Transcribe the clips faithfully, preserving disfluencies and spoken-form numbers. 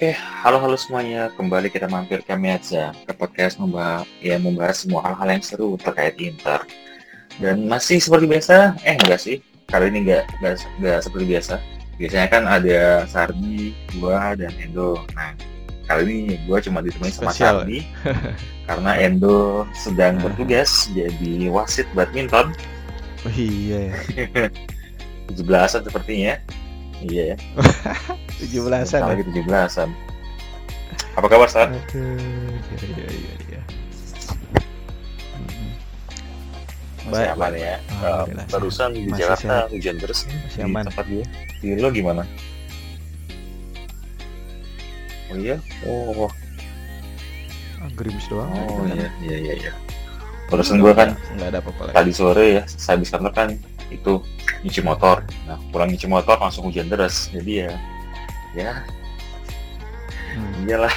Oke, halo-halo semuanya. Kembali kita mampir kami aja ke podcast membahas, ya, membahas semua hal-hal yang seru terkait Inter. Dan masih seperti biasa, eh enggak sih, kali ini enggak, enggak, enggak seperti biasa. Biasanya kan ada Sardi, gua, dan Endo. Nah, kali ini gua cuma ditemani sama Spesial. Sardi karena Endo sedang bertugas jadi wasit badminton. Oh iya ya. tujuh belasan sepertinya. Iya ya. tujuh belasan lagi tujuh belasan. Apa kabar, Sar? Iya iya iya. Baik, aman ya. Barusan di Jakarta hujan terus. Masih aman. Tempat dia. Di lo gimana? Oh iya. Oh. Ah, gerimis doang. Oh iya iya iya iya. Barusan gue kan enggak ada apa-apa lagi. Tadi sore ya, saya habis kantor kan itu nyuci motor. Nah, pulang nyuci motor langsung hujan deras. Jadi ya, ya, hmm. iyalah,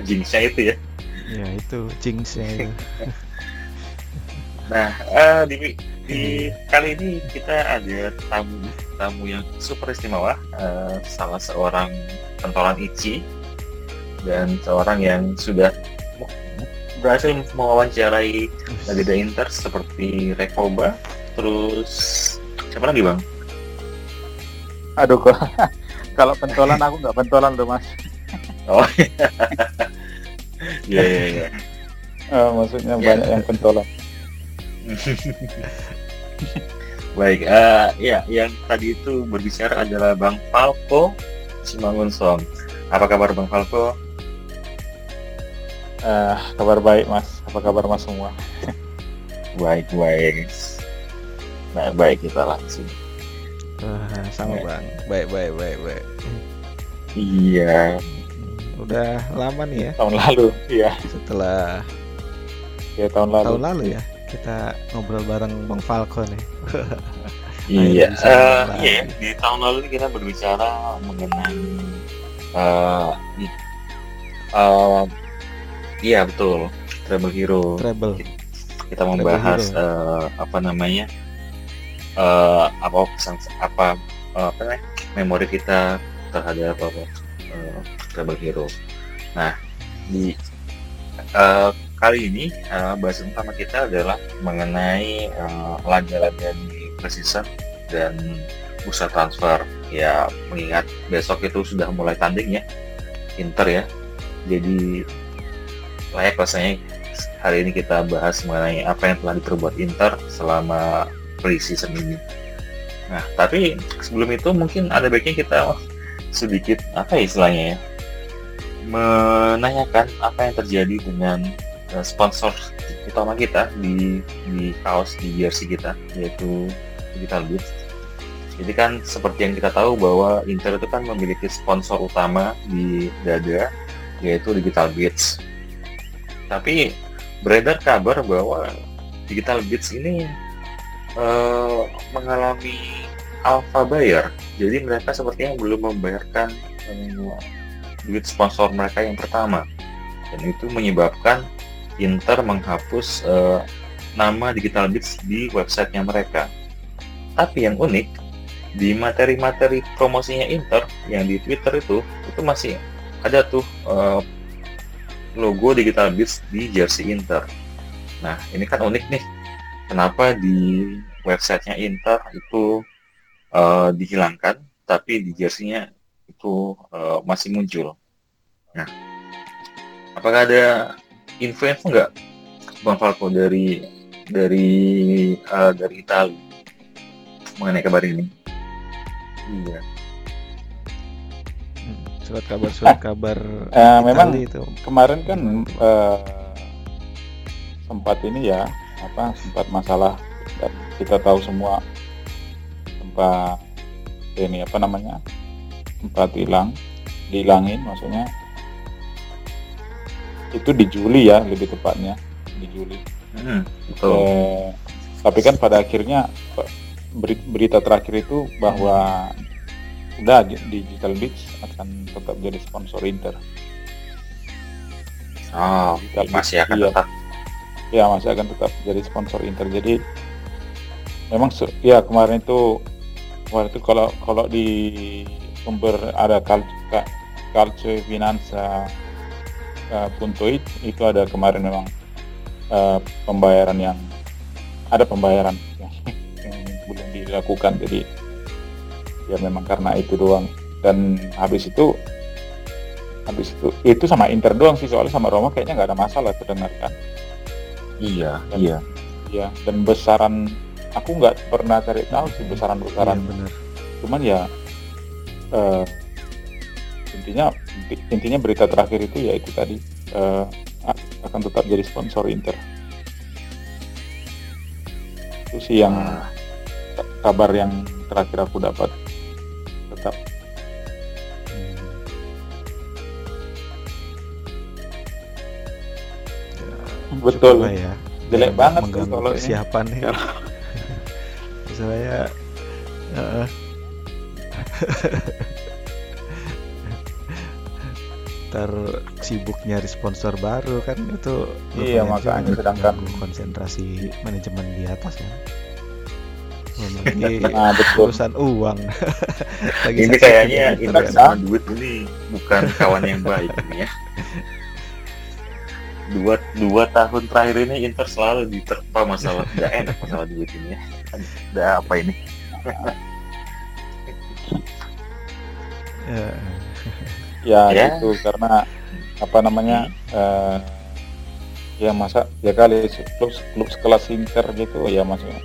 jinxnya itu ya. Ya itu jinxnya. Itu. Nah, uh, di, di kali ini kita ada tamu tamu yang super istimewa, uh, salah seorang pentolan Ichi dan seorang yang sudah berhasil mewawancarai legenda Inter seperti Rekoba. Terus siapa lagi bang? Aduh kok kalau pentolan aku nggak pentolan tuh mas. Oh iya iya iya. Oh, maksudnya yeah, banyak yang pentolan. Baik, uh, ya yang tadi itu berbicara adalah bang Falco Simangunsong. Apa kabar bang Falco? Uh, kabar baik mas. Apa kabar mas semua? Baik baik. Nah, baik kita langsung. Ah, sama baik. Bang. Baik, baik, baik, baik. Iya. Udah lama nih ya. Tahun lalu, iya. Setelah ya tahun lalu. Tahun lalu ya. Kita ngobrol bareng Bang Falco nih. Iya. Uh, iya, di tahun lalu kita berbicara mengenai uh, uh, iya betul, Treble Hero. Treble. Kita membahas uh, apa namanya? Uh, apa pesan apa uh, apa namanya memori kita terhadap apa uh, Treble Hero. Nah di uh, kali ini uh, bahasan utama kita adalah mengenai uh, laga-laga di pre-season dan bursa transfer. Ya mengingat besok itu sudah mulai tanding ya Inter ya. Jadi layak rasanya hari ini kita bahas mengenai apa yang telah diperbuat Inter selama pre-season ini. Nah, tapi sebelum itu mungkin ada baiknya kita oh, sedikit apa istilahnya ya, menanyakan apa yang terjadi dengan uh, sponsor utama kita di di kaos di jersey kita yaitu Digitalbits. Jadi kan seperti yang kita tahu bahwa Inter itu kan memiliki sponsor utama di dada yaitu Digitalbits. Tapi beredar kabar bahwa Digitalbits ini Uh, mengalami alpha buyer, jadi mereka sepertinya belum membayarkan uh, duit sponsor mereka yang pertama, dan itu menyebabkan Inter menghapus uh, nama Digitalbits di websitenya mereka. Tapi yang unik di materi-materi promosinya Inter yang di Twitter itu, itu masih ada tuh uh, logo Digitalbits di jersey Inter. Nah ini kan unik nih. Kenapa di websitenya Inter itu uh, dihilangkan, tapi di jersey-nya itu uh, masih muncul. Nah, apakah ada info-info nggak, Bang Falco dari dari uh, dari Itali mengenai kabar ini? Iya. Hmm, surat kabar surat ah, kabar. Uh, memang itu kemarin kan uh, sempat ini ya. apa sempat masalah dan kita tahu semua tempat ini apa namanya tempat hilang dihilangin maksudnya itu di Juli ya lebih tepatnya di Juli hmm, betul. Eh, tapi kan pada akhirnya berita terakhir itu bahwa udah Digitalbits akan tetap jadi sponsor Inter. Oh, masih akan tetap ya masih akan tetap jadi sponsor Inter. Jadi memang ya kemarin itu kemarin itu kalau kalau di sumber ada kak carcefinanza dot it itu ada kemarin memang uh, pembayaran yang ada pembayaran yang, yang belum dilakukan, jadi ya memang karena itu doang. Dan habis itu habis itu itu sama Inter doang sih, soalnya sama Roma kayaknya nggak ada masalah terdengar kan. Iya, dan, iya. Iya, dan besaran aku nggak pernah cari tahu sih besaran-besaran. Iya, bener. Cuman ya uh, intinya intinya berita terakhir itu ya itu tadi uh, akan tetap jadi sponsor Inter. Itu sih yang ah. kabar yang terakhir aku dapat. Tetap. Betul ya, jelek ya, banget kalau persiapannya. Misalnya uh, ntar sibuk nyari sponsor baru kan itu. Iya makanya, sedangkan konsentrasi manajemen di atas kan. Memiliki nah, urusan uang. Lagi ini kayaknya kita sama duit ini bukan kawan yang baik ini ya. Dua, dua tahun terakhir ini Inter selalu diterpa masalah gak enak, masalah duit ini ya. Udah apa ini? ya yeah. Gitu, karena apa namanya hmm. uh, ya masa ya kali klub, klub sekelas Inter gitu ya, maksudnya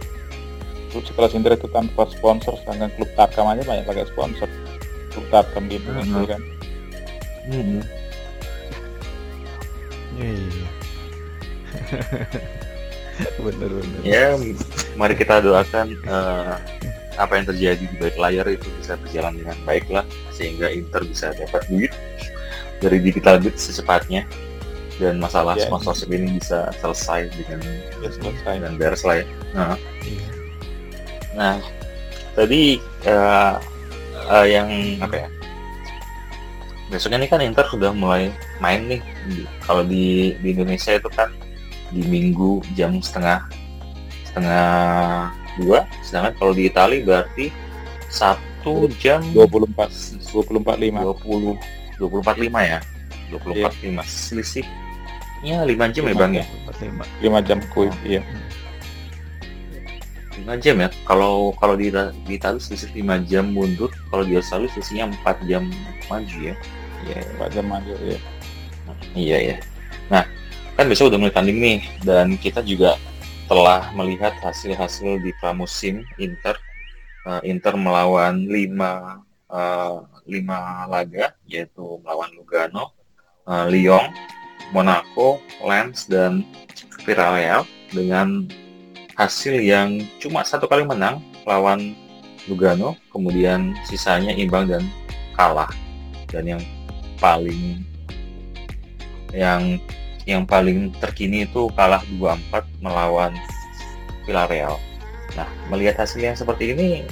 klub sekelas Inter itu tanpa sponsor, sedangkan klub Tarkam aja banyak pakai sponsor, klub Tarkam gitu hmm. kan hmm. Iya. Benar-benar. Ya, mari kita doakan uh, apa yang terjadi di balik layar itu bisa berjalan dengan baik lah, sehingga Inter bisa dapat duit dari Digitalbits secepatnya, dan masalah ya, sponsorship ya. Ini bisa selesai dengan ya, selesai dan beres lah ya. Nah, ya. Nah tadi uh, uh, yang apa ya? Besoknya ini kan Inter sudah mulai main nih. Kalau di, di Indonesia itu kan di Minggu jam setengah setengah dua, sedangkan kalau di Itali berarti Sabtu jam dua puluh empat lima ya, dua puluh empat lima yeah. Selisihnya lima jam ya Bang ya, lima jam kuy. Oh. Iya lima jam ya, kalau kalau di, di Itali selisih lima jam mundur, kalau di Australia selisihnya empat jam maju ya. Iya, empat jam maju ya. Iya ya. Nah, kan besok udah mulai tanding nih, dan kita juga telah melihat hasil-hasil di pramusim Inter. Uh, Inter melawan lima laga, yaitu melawan Lugano, uh, Lyon, Monaco, Lens, dan Villarreal, dengan hasil yang cuma satu kali menang lawan Lugano, kemudian sisanya imbang dan kalah. Dan yang paling yang yang paling terkini itu kalah dua empat melawan Villarreal. Nah, melihat hasil yang seperti ini,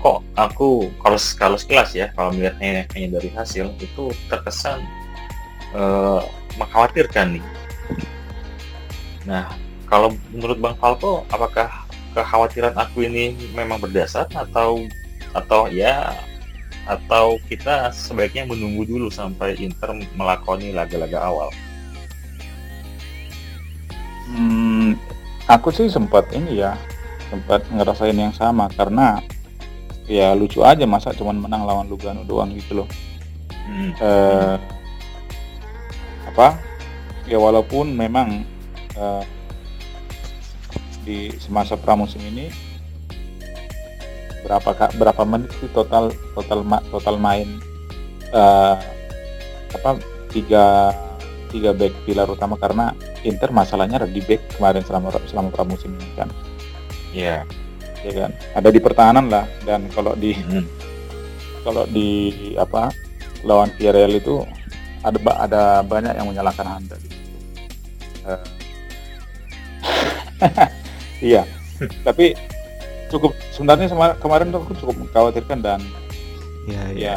kok aku kalau kalau sekilas ya, kalau melihatnya hanya dari hasil itu terkesan eh, mengkhawatirkan nih. Nah, kalau menurut Bang Falco, apakah kekhawatiran aku ini memang berdasar atau atau ya atau kita sebaiknya menunggu dulu sampai Inter melakoni laga-laga awal? Hmm, aku sih sempat ini ya, sempat ngerasain yang sama, karena ya lucu aja masa cuma menang lawan Lugano doang gitu loh. Hmm. Eh, apa? Ya walaupun memang eh, di semasa pramusim ini berapa berapa menit sih total total total main uh, apa tiga tiga back pilar utama, karena Inter masalahnya ada di back kemarin selama selama pramusim ini kan. Iya. Yeah. Ya kan. Ada di pertahanan lah, dan kalau di mm-hmm. kalau di apa lawan Villarreal itu ada ada banyak yang menyalahkan Handa gitu. Uh. Iya, tapi cukup sebenarnya semar- kemarin tuh aku cukup mengkhawatirkan dan ya, ya, ya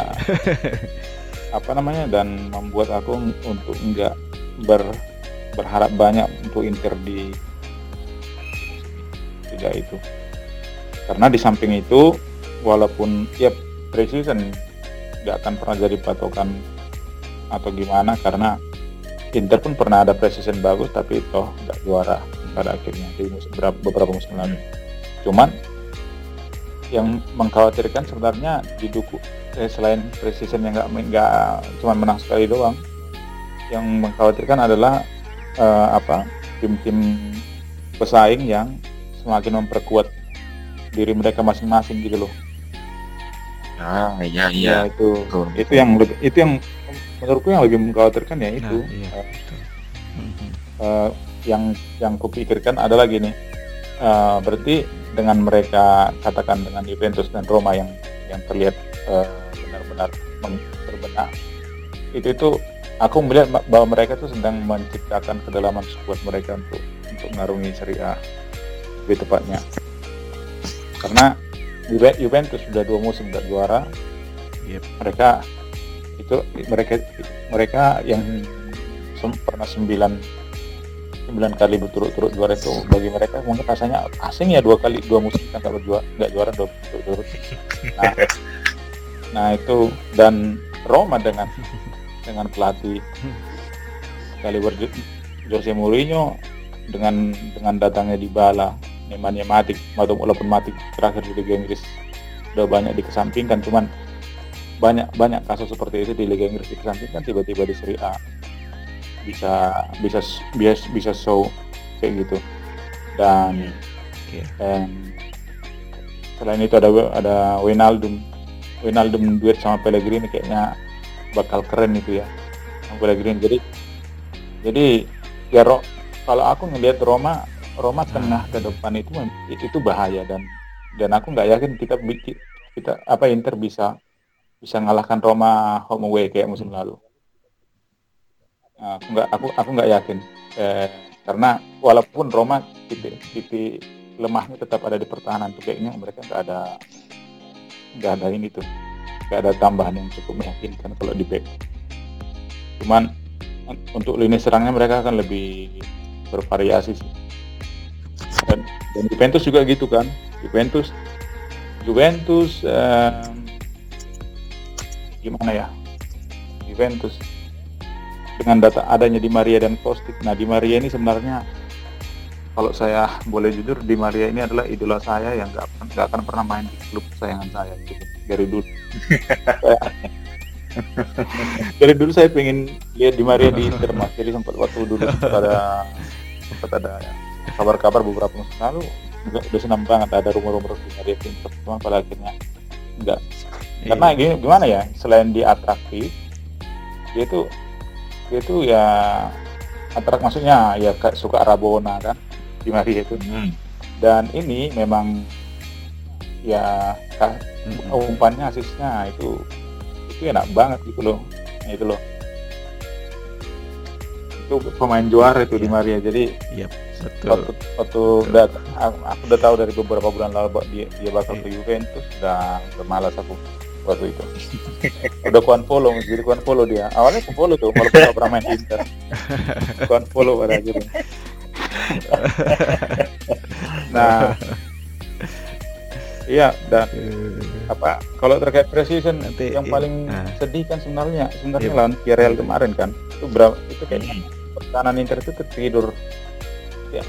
apa namanya, dan membuat aku untuk enggak ber, berharap banyak untuk Inter di tidak itu, karena di samping itu walaupun ya pre-season nggak akan pernah jadi patokan atau gimana, karena Inter pun pernah ada pre-season bagus tapi toh nggak juara pada akhirnya di musim, beberapa musim lalu. Cuman yang mengkhawatirkan sebenarnya di Duku, eh, selain pre-season yang nggak nggak cuma menang sekali doang, yang mengkhawatirkan adalah eh, apa tim-tim pesaing yang semakin memperkuat diri mereka masing-masing gitu loh. Ah iya iya ya, itu betul. itu yang itu yang menurutku yang lebih mengkhawatirkan ya itu. Nah, iya, mm-hmm. uh, yang yang kupikirkan adalah gini, uh, berarti dengan mereka katakan dengan Juventus dan Roma yang yang terlihat uh, benar-benar berbenah, itu itu aku melihat bahwa mereka tuh sedang menciptakan kedalaman skuad mereka untuk untuk mengarungi Serie A lebih tepatnya. Karena Juventus sudah dua musim tidak juara, yep. mereka itu mereka mereka yang sem, pernah sembilan sembilan kali berturut-turut juara itu bagi mereka mungkin rasanya asing ya, dua kali dua musim kan nggak berjuara nggak juara dua berturut-turut. Nah, nah itu dan Roma dengan dengan pelatih kaliber Jose Mourinho dengan dengan datangnya Dybala, Neymar mati, walaupun mati terakhir di Liga Inggris udah banyak dikesampingkan, cuman banyak banyak kasus seperti itu di Liga Inggris dikesampingkan, tiba-tiba di Serie A bisa bisa bisa bisa show kayak gitu. Dan okay. dan selain itu ada ada Wijnaldum Wijnaldum duet sama Pellegrini kayaknya bakal keren itu ya, sama Pellegrini. Jadi jadi ya Ro, kalau aku ngelihat Roma Roma tengah ke depan itu itu bahaya, dan dan aku nggak yakin kita kita apa Inter bisa bisa ngalahkan Roma home away kayak musim lalu. Nah, aku nggak aku aku nggak yakin eh, karena walaupun Roma titik titik lemahnya tetap ada di pertahanan tuh, kayaknya mereka nggak ada nggak ada ini tuh nggak ada tambahan yang cukup meyakinkan kalau di back. Cuman untuk lini serangnya mereka akan lebih bervariasi sih. Dan, dan Juventus juga gitu kan, Juventus Juventus eh, gimana ya Juventus dengan data adanya Di María dan Kostic. Nah, Di María ini sebenarnya kalau saya boleh jujur, Di María ini adalah idola saya yang nggak nggak akan pernah main di klub kesayangan saya gitu. Dari dulu dari dulu saya pengen lihat Di María di Inter Mas. Jadi sempat waktu dulu pada sempat ada ya, kabar-kabar beberapa musim lalu udah, udah senang banget ada rumor-rumor Di María Inter, cuma pada akhirnya enggak. Karena gini, gimana ya, selain dia atraktif, dia tuh dia tuh ya atrak maksudnya ya kayak suka Rabona kan Di María itu. Hmm. Dan ini memang ya hmm. umpannya, asisnya itu itu enak banget gitu loh. Nah, itu loh. Itu pemain juara itu yeah. Di María. Jadi yep. Betul. Waktu, waktu Betul. Udah, aku udah tahu dari beberapa bulan lalu dia, dia bakal ke Juventus, udah malas aku waktu itu. Udah kuan follow, jadi kuan follow dia. Awalnya aku follow tuh, walaupun gak pernah main Inter. Kuan follow pada akhirnya. Nah, iya, dan apa? Kalau terkait pre-season nanti, yang paling nah. sedih kan sebenarnya, sebenarnya lawan Villarreal kemarin kan, itu berapa? Itu kayaknya pertahanan Inter itu tertidur. Ya,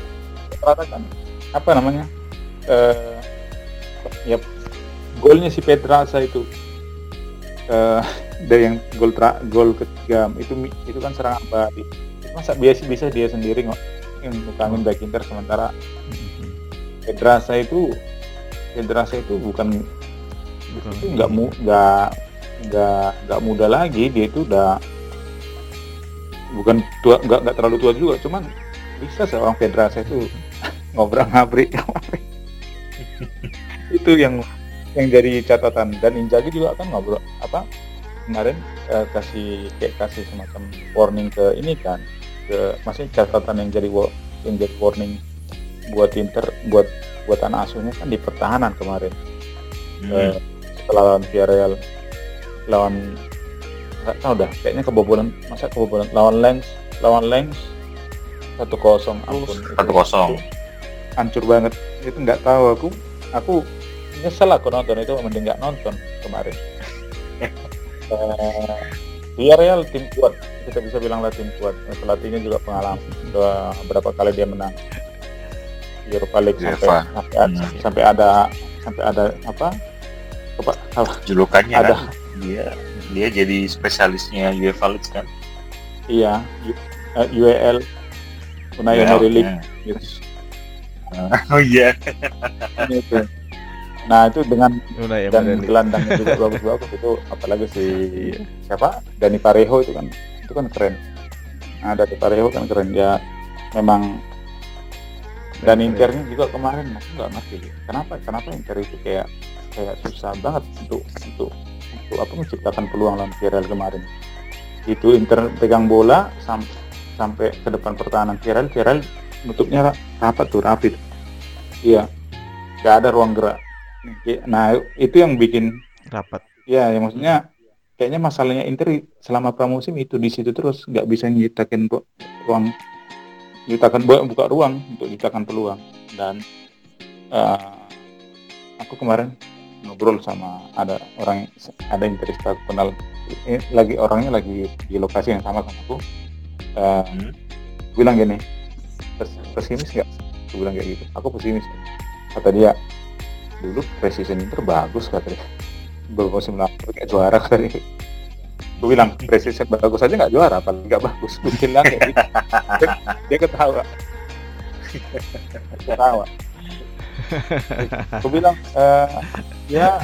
katakan apa namanya uh, ya golnya si Pedraza itu uh, dari yang gol tra- gol ketiga itu itu kan serangan balik, masa biasa bisa dia sendiri nggak ngutangin back Inter, sementara Pedraza itu Pedraza itu bukan itu nggak mu nggak nggak nggak muda lagi, dia itu udah bukan tua, nggak nggak terlalu tua juga, cuman bisa seorang Pedraza itu ngobrol-ngabrik itu yang yang jadi catatan. Dan Inzaghi juga kan ngobrol apa kemarin eh, kasih kayak kasih semacam warning ke ini kan, ke maksudnya catatan yang jadi yang jadi warning buat Inter buat buat anak asuhnya kan di pertahanan kemarin hmm. eh, setelah lawan Villarreal, lawan nggak tahu dah kayaknya kebobolan masa kebobolan lawan Lens lawan Lens satu kosong, ampun satu kosong, hancur banget itu. Nggak tahu aku, aku nyesel aku nonton itu, mending nggak nonton kemarin. uh, Villarreal tim kuat, kita bisa bilang lah tim kuat. Pelatihnya juga pengalaman, udah berapa kali dia menang Europa League sampai, sampai, hmm. sampai ada sampai ada apa? apa, apa? Julukannya ada. Kan? Dia dia jadi spesialisnya UEFA League kan? Iya, U E L, Unaionary League. Gitu. Oh iya. Yeah. Nah itu dengan Unai, dan ya, gelandangnya juga bagus-bagus itu, apalagi si siapa Dani Parejo itu kan itu kan keren. Nah, Dani Parejo kan keren ya memang. Dan Internya juga kemarin aku nggak ngerti kenapa kenapa Inter itu kayak kayak susah banget untuk untuk untuk apa menciptakan peluang lawan Villarreal kemarin. Itu Inter pegang bola sam- sampai ke depan pertahanan Villarreal, Villarreal nutupnya rapat tuh rapid. Iya, nggak ada ruang gerak. Nah itu yang bikin rapat. Ya, yang maksudnya kayaknya masalahnya Inter selama pramusim itu di situ terus, nggak bisa nyitakan ruang, nyitakan buka ruang untuk nyitakan peluang. Dan uh, aku kemarin ngobrol sama ada orang ada Interista aku kenal, lagi orangnya lagi di lokasi yang sama sama aku. Uh, hmm. Bilang gini, pesimis nggak? Aku bilang kayak gitu. Aku pesimis. Kata dia, dulu pre-season Inter bagus katanya, beberapa musim lalu kayak juara katanya. Gue bilang pre-season bagus aja nggak juara, paling nggak bagus. Gue bilang kayak gitu. Dia, dia ketawa. Ketawa. Gue bilang, e, ya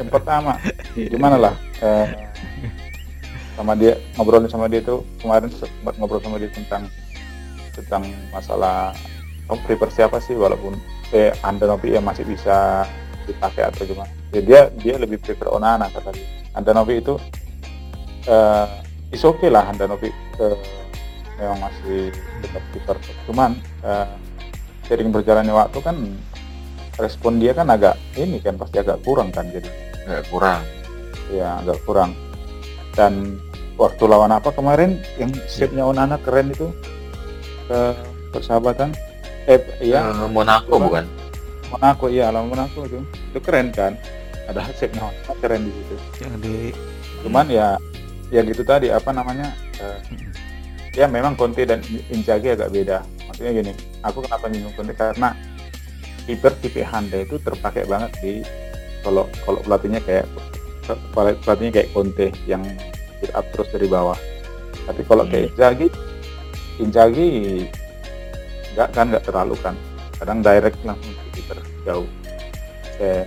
yang pertama, gimana lah? E, sama dia ngobrolin sama dia tuh kemarin sempat ngobrol sama dia tentang tentang masalah kamu prefer siapa sih walaupun eh Andanovi ya masih bisa dipakai atau gimana. Ya, dia dia lebih prefer Onana kata dia. Andanovi itu uh, is okay lah Andanovi uh, memang masih tetap kiper. Cuman uh, sering berjalannya waktu kan respon dia kan agak ini kan pasti agak kurang kan jadi. Agak kurang. Ya agak kurang. Dan waktu lawan apa kemarin yang shape-nya Onana keren itu uh, persahabatan. Eh, iya, uh, Monaco bukan? Monaco, iya, lawan Monaco itu, itu keren kan? Ada shape-nya keren di situ. Jadi, cuman ya, ya gitu tadi apa namanya? Uh, ya memang Conte dan Inzaghi agak beda. Maksudnya gini, aku kenapa nyinggung Conte karena kiper tipe Handa itu terpakai banget di kalau kalau pelatihnya kayak pelatihnya kayak Conte yang build up terus dari bawah. Tapi kalau kayak Inzaghi, Inzaghi nggak kan nggak terlalu kan kadang direct langsung ke kiper jauh. eh,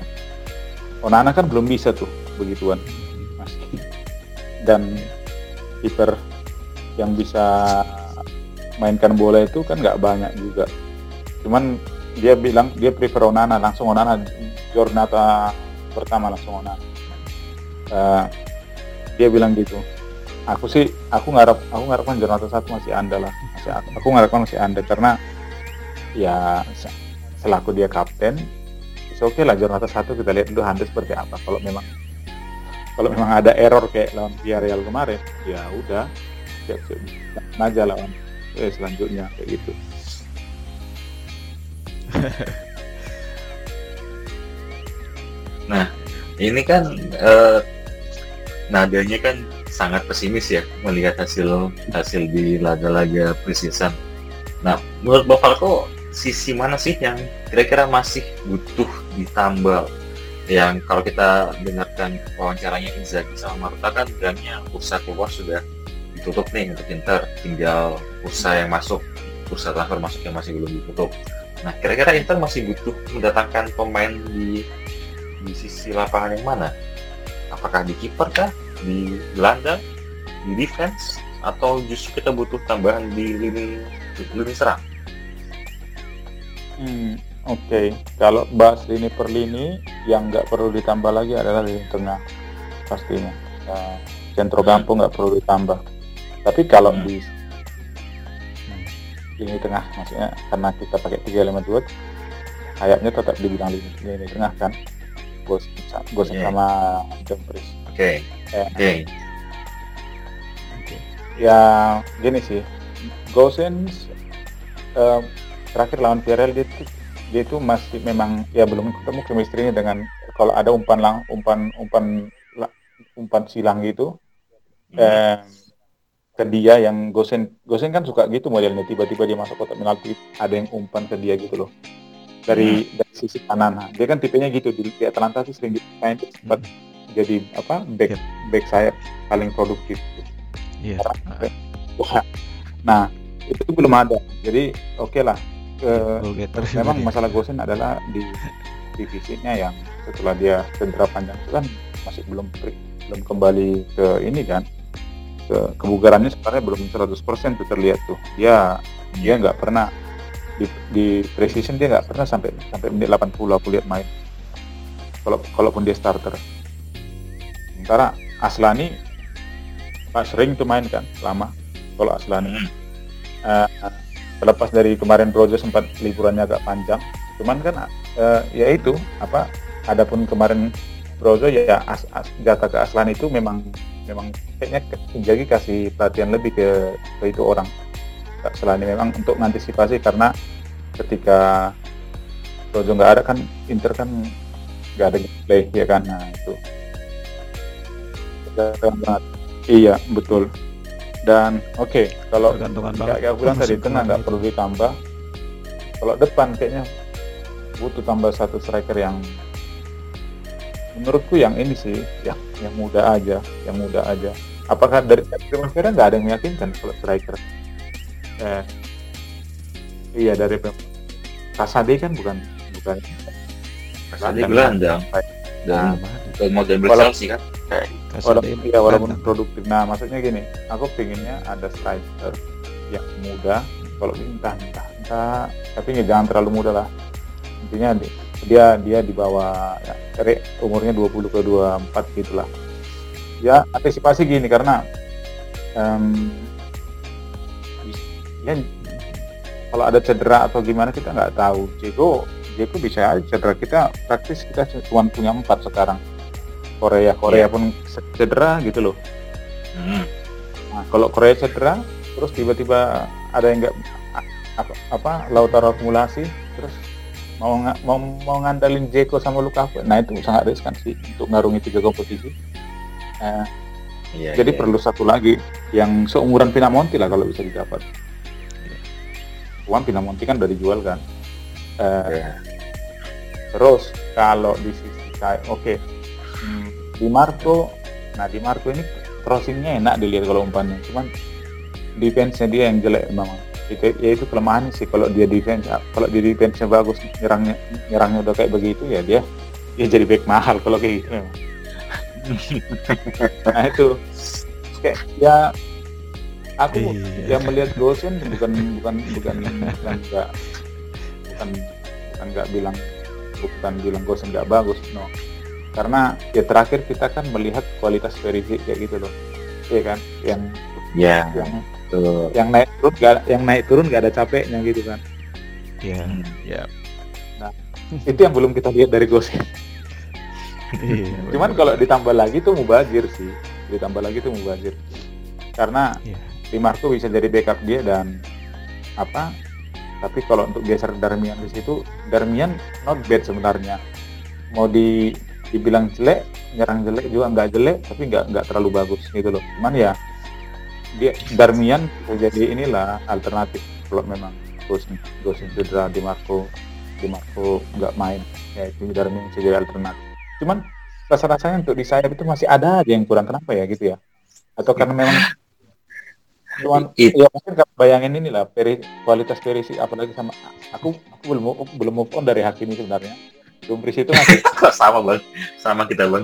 Onana kan belum bisa tuh begituan masih, dan kiper yang bisa mainkan bola itu kan nggak banyak juga. Cuman dia bilang dia prefer Onana, langsung Onana Jornata pertama langsung Onana. Eh, dia bilang gitu, aku sih aku ngarep aku ngarepkan Jornata satu masih Anda lah, masih aku, aku ngarepkan masih Anda karena ya selaku dia kapten, oke okay lah Jornata satu kita lihat dulu Handa seperti apa. Kalau memang kalau memang ada error kayak lawan Villarreal kemarin, ya udah siap-siap aja lawan eh, selanjutnya kayak gitu. Nah ini kan eh, nadanya kan sangat pesimis ya melihat hasil hasil di laga-laga pre-season. Nah menurut Bang Falco sisi mana sih yang kira-kira masih butuh ditambal? Yang kalau kita dengarkan wawancaranya Inzaghi sama Maruta kan bilangnya bursa keluar sudah ditutup nih untuk Inter, tinggal bursa yang masuk, bursa transfer masuk yang masih belum ditutup. Nah kira-kira Inter masih butuh mendatangkan pemain di di sisi lapangan yang mana? Apakah di kiper kah, di gelandang, di defense, atau justru kita butuh tambahan di lini lini serang? Hmm, oke. Okay. Kalau bahas lini per lini, yang nggak perlu ditambah lagi adalah lini tengah, pastinya. Uh, Centro campo nggak perlu ditambah. Tapi kalau hmm. di hmm, lini tengah, maksudnya karena kita pakai tiga lima dua, kayaknya tetap dibilang lini, lini tengah kan? Gosens okay. sama Dumfries. Oke. Okay. Oke. Okay. Okay. Ya, gini sih. Gosens. Uh, terakhir lawan Villarreal dia itu, dia itu masih memang ya belum ketemu chemistry-nya dengan kalau ada umpan lang, umpan umpan umpan silang gitu hmm. eh, ke dia yang Gosens Gosens kan suka gitu modelnya, tiba-tiba dia masuk kotak penalti ada yang umpan ke dia gitu loh dari, hmm. dari sisi kanan. Dia kan tipenya gitu, di, di Atalanta sih sering main gitu, sempat hmm. jadi apa back yep. back sayap paling produktif gitu. Yeah. Nah, nah itu belum ada, jadi oke okay lah. Uh, memang masalah Gosens adalah di divisinya yang setelah dia cedera panjang itu kan masih belum belum kembali ke ini kan, ke kebugarannya sebenarnya belum seratus persen tuh terlihat tuh. Dia dia nggak pernah di, di precision, dia nggak pernah sampai sampai menit delapan puluh aku lihat main. Kalau kalaupun dia starter. Sementara Asllani Pak sering tuh main kan lama kalau Asllani. Uh, Terlepas dari kemarin Brozzo sempat liburannya agak panjang, cuman kan e, ya itu apa, adapun kemarin Brozzo ya as, as, jatah ke Asllani itu memang memang kayaknya Inzaghi kasih perhatian lebih ke, ke itu orang Asllani memang untuk mengantisipasi, karena ketika Brozzo nggak ada kan Inter kan nggak ada gameplay ya kan, nah itu iya betul. Dan oke, okay, kalau kayak aku bilang tadi tengah nggak perlu ditambah. Kalau depan kayaknya butuh tambah satu striker yang menurutku yang ini sih, yang yang muda aja, yang muda aja. Apakah dari Primavera nggak ada yang meyakinkan kalau striker? Eh, iya dari Kasade kan bukan bukan. Kasade Belanda. Dan model besar sih kan. Walaupun, ya, walaupun produktif. Nah maksudnya gini, aku pinginnya ada striker yang muda, kalau entah entah entah tapi jangan terlalu muda lah, intinya dia dia di bawah ya, umurnya dua puluh ke dua puluh empat gitulah ya. Antisipasi gini karena um, ya kalau ada cedera atau gimana kita nggak tahu. Diego Diego bisa cedera, kita praktis kita cuma punya empat sekarang. Korea Korea yeah. pun cedera gitu loh. Mm. Nah, kalau Korea cedera, terus tiba-tiba ada yang nggak apa, apa Lautaro akumulasi, terus mau mau mau ngandalin Dzeko sama Lukaku, nah itu sangat riskan sih untuk ngarungi tiga kompetisi. Eh, yeah, jadi yeah. perlu satu lagi yang seumuran Pinamonti lah kalau bisa didapat. Uang Pinamonti kan udah dijual kan. Eh, yeah. Terus kalau di sisi saya, oke. Okay. Dimarco, nah Dimarco ini crossingnya enak dilihat kalau umpannya, cuman defense-nya dia yang jelek memang. Ya itu kelemahan sih kalau dia defense. Kalau dia defense-nya bagus, nyerangnya nyerangnya udah kayak begitu ya dia, ya jadi back mahal kalau kayak gitu. Nah itu, kayak ya aku yang melihat Gosens bukan bukan bukan bukan nggak bukan bukan nggak bilang bukan bilang Gosens nggak bagus, no. Karena ya terakhir kita kan melihat kualitas verifik kayak gitu loh, iya kan? Yang yeah, yang, yang naik turun gak, yang naik turun nggak ada capeknya gitu kan? Iya. Yeah, yeah. Nah itu yang belum kita lihat dari Gosens. Yeah, cuman kalau ditambah lagi tuh mubazir sih, ditambah lagi tuh mubazir. Karena yeah. Dimarco bisa jadi backup dia dan apa? Tapi kalau untuk geser Darmian di situ, Darmian not bad sebenarnya. Mau di dibilang jelek, nyerang jelek juga nggak jelek, tapi nggak nggak terlalu bagus gitu loh. Cuman ya dia Darmian jadi inilah alternatif kalau memang Gosens Gosens cedera, Dimarco Dimarco nggak main, ya itu Darmian jadi alternatif. Cuman rasa-rasanya untuk di sayap itu masih ada aja yang kurang, kenapa ya gitu ya? Atau karena memang cuman ya mungkin bayangin inilah peri, kualitas perisi, apalagi sama aku aku belum belum move on dari Hakimi sebenarnya. Dumfries itu masih sama bang, sama kita bang.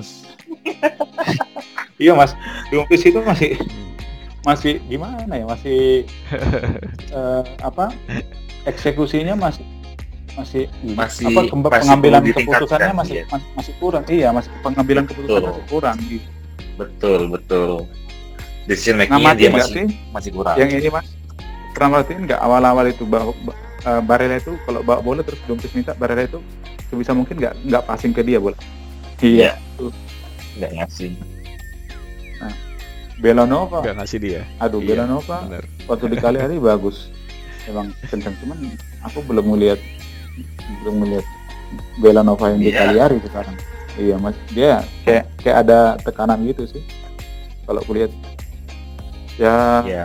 Iya mas, Dumfries itu masih masih gimana ya, masih uh, apa? Eksekusinya masih masih, masih apa kemba, masih pengambilan keputusannya masih ya. mas, masih kurang. Iya, masih pengambilan keputusannya masih kurang gitu. Betul betul. Decision making-nya dia masih masih kurang. Yang ini mas, pernah perhatiin nggak awal-awal itu bahwa uh, Barella itu kalau bawa bola terus Dumfries minta Barella itu bisa mungkin nggak nggak passing ke dia bola, iya nggak ngasih. Nah, Bellanova nggak ngasih dia, aduh iya, Bellanova bener. Waktu di kali hari bagus emang kencang, cuman aku belum melihat belum melihat Bellanova yang yeah. di kali hari sekarang. Iya mas, dia kayak kayak ada tekanan gitu sih kalau kulihat ya, ya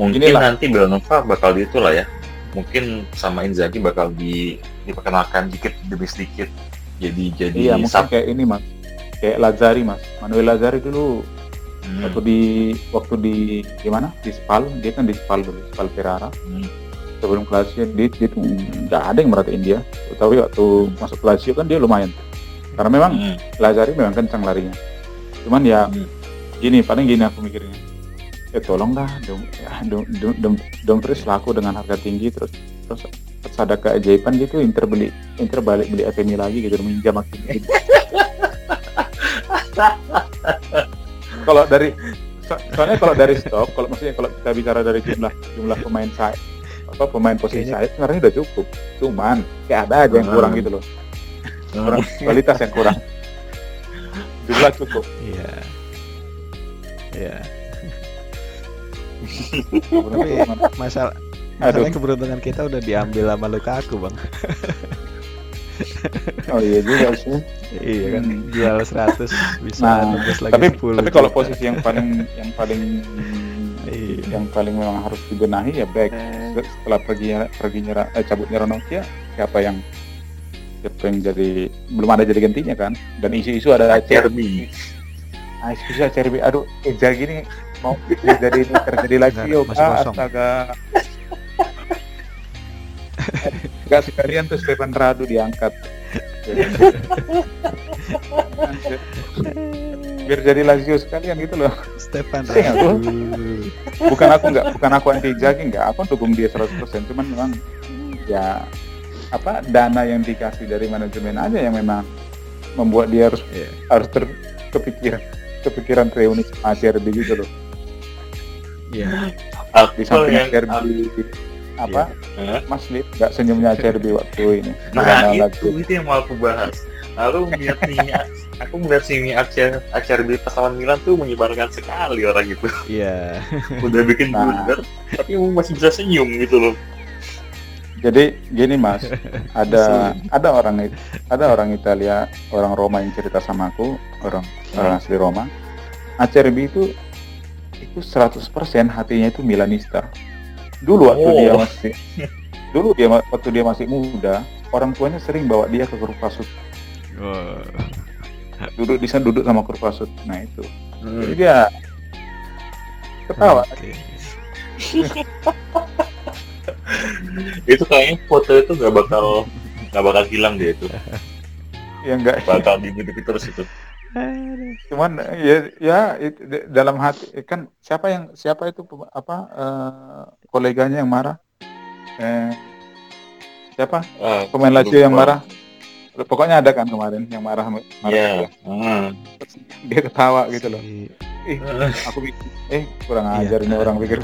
mungkin inilah. Nanti Bellanova bakal itu lah ya, mungkin sama Inzaghi bakal di, diperkenalkan dikit demi sedikit jadi jadi iya, mungkin kayak ini mas, kayak Lazzari mas, Manuel Lazzari dulu hmm. waktu di waktu di gimana di Spal, dia kan di Spal dulu, Spal Pedraza hmm. sebelum ke Lazio dia, dia tuh nggak ada yang merhatiin dia, tapi waktu hmm. masuk ke Lazio kan dia lumayan karena memang hmm. Lazzari memang kencang larinya, cuman ya hmm. gini, paling gini aku mikirnya ya tolonglah dong ya, dong dong dong, dong terus laku dengan harga tinggi, terus terus ada keajaiban gitu, Inter beli Inter balik beli A T M lagi gitu, meminjam makin gitu. Kalau dari so, soalnya kalau dari stok, kalau maksudnya kalau kita bicara dari jumlah jumlah pemain saya apa pemain posisi saya sebenarnya udah cukup, cuman kayak ada aja yang kurang gitu loh, kurang kualitas yang kurang, jumlah cukup. Iya, iya. Masalah, masalahnya keberuntungan kita udah diambil sama Lukaku bang. Oh iya juga sih. Iya kan, jual seratus bisa nah, nembus lagi tapi, sepuluh. Tapi kalau posisi yang paling yang paling yang paling memang harus dibenahi ya back eh. setelah pergi pergi nyerah eh, cabutnya Ranocchia, siapa yang siapa yang jadi belum ada jadi gantinya kan, dan isu-isu ada Acerbi, isu-isu Acerbi, aduh Eja gini mau jadi terjadi lagi oh astaga, nggak sekalian tuh Stefan Radu diangkat biar jadi Lazio sekalian gitu loh. Stefan Radu. Bukan aku nggak, bukan aku anti Jagi, nggak, aku dukung dia seratus persen, cuman memang ya apa dana yang dikasih dari manajemen aja yang memang membuat dia harus yeah. harus ter, kepikiran kepikiran reuni Acerbi gitu loh. Iya. Yeah. Di samping Acerbi apa yeah. Mas Lid nggak senyumnya Acerbi waktu ini. Nah itu itu yang mau aku bahas. Lalu melihat minyak, aku melihat sini acar acar di pasaran Milan tuh menyebarkan sekali orang gitu. Iya. Yeah. Udah bikin blunder, nah. tapi masih bisa senyum gitu loh. Jadi gini mas, ada ada orang ada orang Italia, orang Roma yang cerita sama aku, orang hmm. orang asli Roma. Acerbi itu itu seratus persen hatinya itu Milanista. Dulu waktu oh. dia masih dulu dia waktu dia masih muda, orang tuanya sering bawa dia ke grup kasut. Wow. Duduk di sana, duduk sama Kurvasut. Nah itu hmm. jadi dia ketawa okay. Itu kayaknya foto itu gak bakal gak bakal hilang dia itu. Ya enggak, bakal dibidik terus itu. Cuman ya, ya itu, dalam hati kan siapa yang siapa itu apa uh, koleganya yang marah eh, siapa uh, pemain Lazio yang marah, pokoknya ada kan kemarin yang marah marah yeah. mm. dia ketawa gitu loh. Ih, aku pikir eh kurang yeah. ajar ini orang pikir.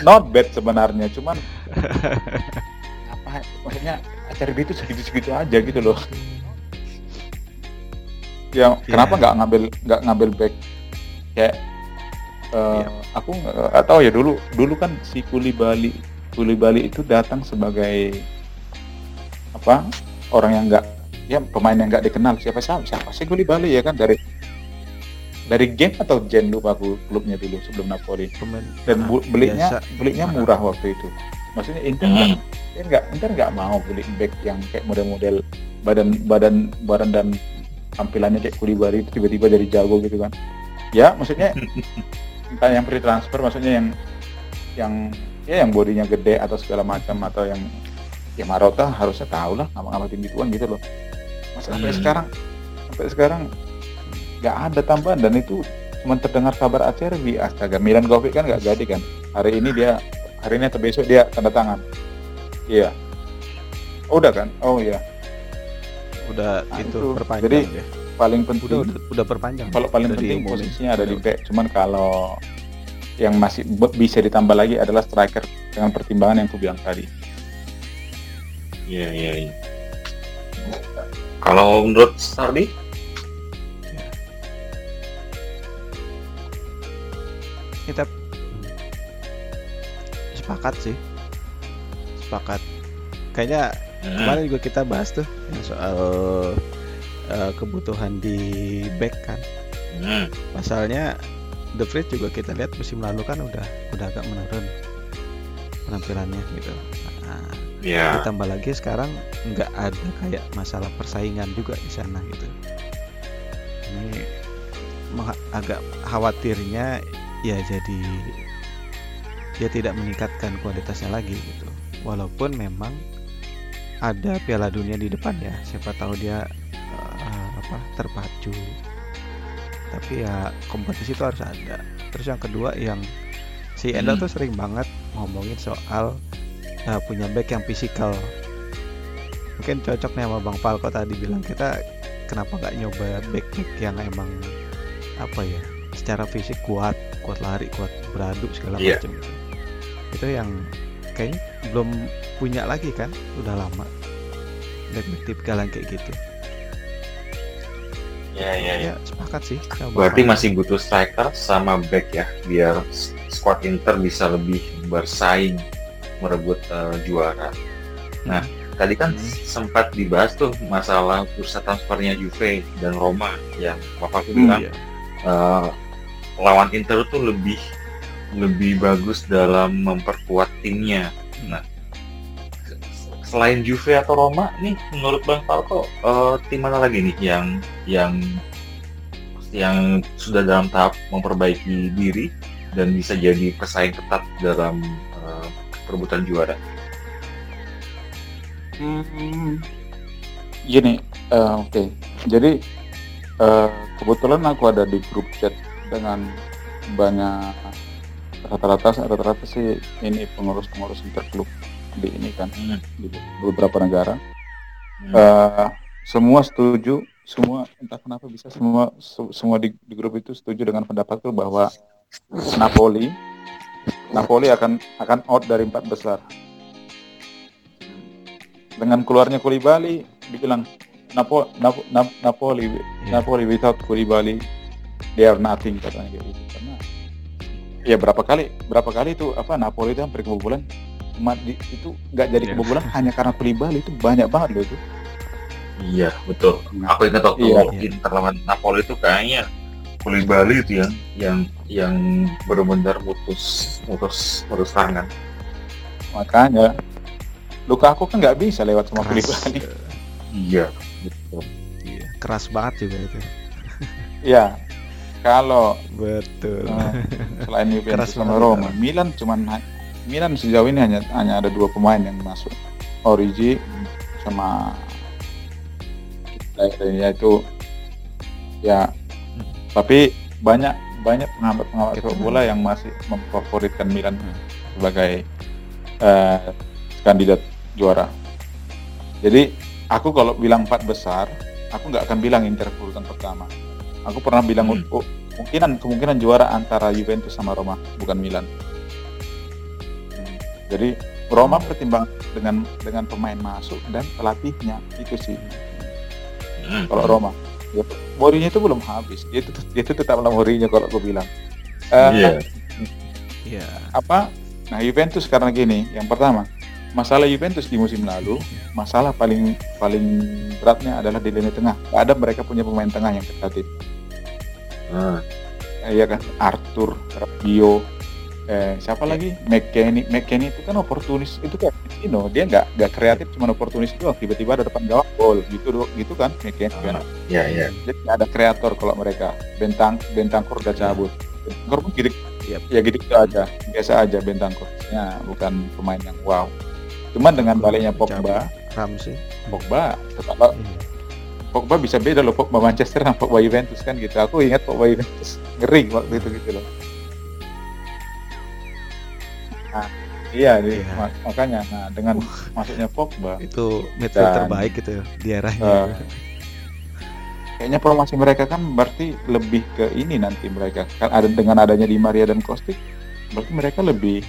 Not bad sebenarnya, cuman apa maksudnya Acerbi itu segitu-segitu aja gitu loh. Ya yeah. kenapa nggak ngambil nggak ngambil back kayak uh, yeah. aku nggak tahu ya, dulu dulu kan si Koulibaly Koulibaly itu datang sebagai apa orang yang enggak ya pemain yang enggak dikenal, siapa siapa siapa sih Koulibaly ya kan, dari dari game atau Gen lupa aku klubnya dulu sebelum Napoli, dan bu, belinya belinya murah waktu itu, maksudnya Inter enggak hmm. enggak Inter enggak mau beli back yang kayak model-model badan badan badan dan tampilannya kayak Koulibaly itu tiba-tiba jadi jago gitu kan ya, maksudnya entah yang free transfer, maksudnya yang yang ya yang bodinya gede atau segala macam, atau yang ya Marota harusnya tahu lah ngamatin gituan gitu loh. Mas hmm. sampai sekarang sampai sekarang nggak ada tambahan, dan itu cuma terdengar kabar Acerbi, astaga Milan Govic kan nggak jadi kan, hari ini dia hari ini atau besok dia tanda tangan. Iya oh, udah kan oh iya udah nah, itu, itu perpanjang jadi ya. Paling penting udah, udah, udah perpanjang kalau ya. Paling penting posisinya ada di back, cuman kalau yang masih bisa ditambah lagi adalah striker dengan pertimbangan yang aku bilang tadi. Iya, iya, iya. Kalau menurut Sardi? Ya. Kita sepakat sih. Sepakat. Kayaknya hmm. kemarin juga kita bahas tuh yang soal uh, kebutuhan di back kan. Hmm. Pasalnya The Freed juga kita lihat musim lalu kan udah udah agak menurun penampilannya gitu. Nah, yeah. Ditambah lagi sekarang nggak ada kayak masalah persaingan juga di sana gitu. Ini agak khawatirnya ya jadi dia tidak meningkatkan kualitasnya lagi gitu. Walaupun memang ada Piala Dunia di depan ya, siapa tahu dia uh, apa terpacu. Tapi ya kompetisi itu harus ada. Terus yang kedua yang si Enda hmm. tuh sering banget ngomongin soal uh, punya back yang fisikal. Mungkin cocok nih sama Bang Falco tadi bilang kita kenapa nggak nyoba back-back yang emang apa ya secara fisik kuat, kuat lari, kuat beradu segala yeah. macam itu. Itu yang kayaknya belum punya lagi kan, udah lama. Back-back tipikal yang kayak gitu. Ya, ya, ya. Sepakat sih. Berarti masih butuh striker sama back ya, biar squad Inter bisa lebih bersaing merebut uh, juara. Nah, hmm. tadi kan hmm. sempat dibahas tuh masalah bursa transfernya Juve dan Roma yang Bapak hmm, bilang iya. uh, lawan Inter tuh lebih lebih bagus dalam memperkuat timnya. Nah, selain Juve atau Roma nih, menurut Bang Falco uh, tim mana lagi nih yang yang yang sudah dalam tahap memperbaiki diri dan bisa jadi pesaing ketat dalam uh, perebutan juara? Hmm, gini, uh, oke. Okay. Jadi uh, kebetulan aku ada di grup chat dengan banyak rata-rata rata-rata sih ini pengurus-pengurus interklub di ini kan hmm. di beberapa negara hmm. uh, semua setuju, semua entah kenapa bisa semua su- semua di, di grup itu setuju dengan pendapatku bahwa Napoli Napoli akan akan out dari empat besar. Dengan keluarnya Koulibaly dibilang Napo, Napo, Napo, Napoli yeah. Napoli without Koulibaly they are nothing katanya gitu. Karena ya berapa kali berapa kali itu apa Napoli itu hampir kebobolan Di, itu nggak jadi kebobolan yeah. hanya karena Koulibaly itu banyak banget loh itu. Iya betul. Nah, aku ingat waktu iya, iya. Inter lawan Napoli itu kayaknya Koulibaly itu yang yang yang benar-benar mutus mutus mutus tangan. Makanya Lukaku kan nggak bisa lewat sama Koulibaly. Iya betul. Iya keras banget juga itu. Iya kalau betul. Nah, selain Juventus sama Roma, Milan cuman naik. Milan sejauh ini hanya hanya ada dua pemain yang masuk, Origi sama lainnya itu ya, tapi banyak banyak pengamat-pengamat sepak bola yang masih memfavoritkan Milan sebagai uh, kandidat juara. Jadi aku kalau bilang empat besar, aku nggak akan bilang Inter urutan pertama. Aku pernah bilang hmm. oh, kemungkinan kemungkinan juara antara Juventus sama Roma, bukan Milan. Jadi Roma pertimbang dengan dengan pemain masuk dan pelatihnya itu sih. Hmm. Kalau Roma, ya, Mourinho itu belum habis. Dia itu dia itu tetaplah Mourinho kalau gue bilang. Iya. Uh, yeah. yeah. Apa? Nah Juventus karena gini. Yang pertama, masalah Juventus di musim lalu, masalah paling paling beratnya adalah di lini tengah. Gak ada mereka punya pemain tengah yang kompetitif. Hmm. Eh, iya kan, Arthur, Rabiot. Eh, siapa yeah. lagi? McKennie, McKennie itu kan oportunis, itu kayak you know, dia nggak nggak kreatif, cuma oportunis doang. Tiba-tiba ada depan gawang, gol gitu gitu kan? McKennie uh, kan? Yeah, yeah. Jadi nggak ada kreator kalau mereka. Bentang Bentangkur udah cabut. Bentangkur pun gitu, yeah. ya gitu aja, biasa aja Bentangkur. Ya, bukan pemain yang wow. Cuman dengan baliknya Pogba, Ramsey, Pogba, kalau yeah. Pogba bisa beda loh, Pogba Manchester sama Pogba Juventus kan gitu. Aku ingat Pogba Juventus ngeri waktu itu gitu loh. Nah, iya, iya. Mak- makanya nah, dengan uh, masuknya Pogba itu midfield terbaik gitu di eranya. Uh, kayaknya formasi mereka kan berarti lebih ke ini nanti mereka kan ada dengan adanya Di María dan Kostic, berarti mereka lebih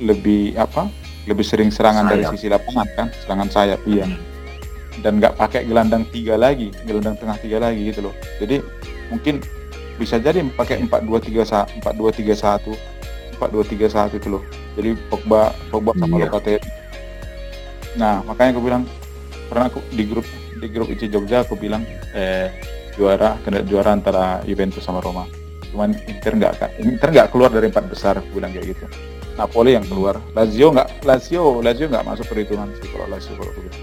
lebih apa? Lebih sering serangan sayap. Dari sisi lapangan kan, serangan sayap iya. Hmm. Dan nggak pakai gelandang tiga lagi, gelandang tengah tiga lagi gitu loh. Jadi mungkin bisa jadi pakai empat dua tiga satu empat dua tiga satu itu loh. Jadi Pogba Pogba sama yeah. Locatelli. Nah, makanya gue bilang pernah aku di grup di grup I C Jogja aku bilang eh, juara kena juara antara Juventus sama Roma. Cuman Inter nggak Inter nggak keluar dari empat besar, aku bilang kayak gitu. Napoli yang keluar, Lazio nggak Lazio Lazio nggak masuk perhitungan sih kalau Lazio kalau begitu.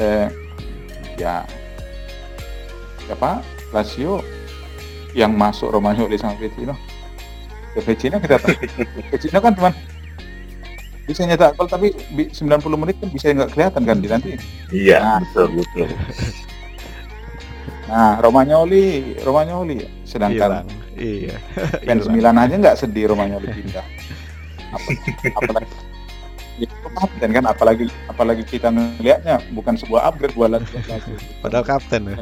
Eh, ya apa Lazio yang masuk Romagnoli sama Vecino. Vecino kita tahu. Vecino kan cuman bisa nyetak gol tapi sembilan puluh menit kan bisa nggak kelihatan kan di nanti. Iya, nah, betul betul. Nah, Romagnoli, Romagnoli sedangkan iya. Fans Milan aja nggak sedih Romagnoli pindah. Apalagi kapten kan, apalagi apalagi kita ngelihatnya bukan sebuah upgrade buat Lazio. Padahal kapten ya.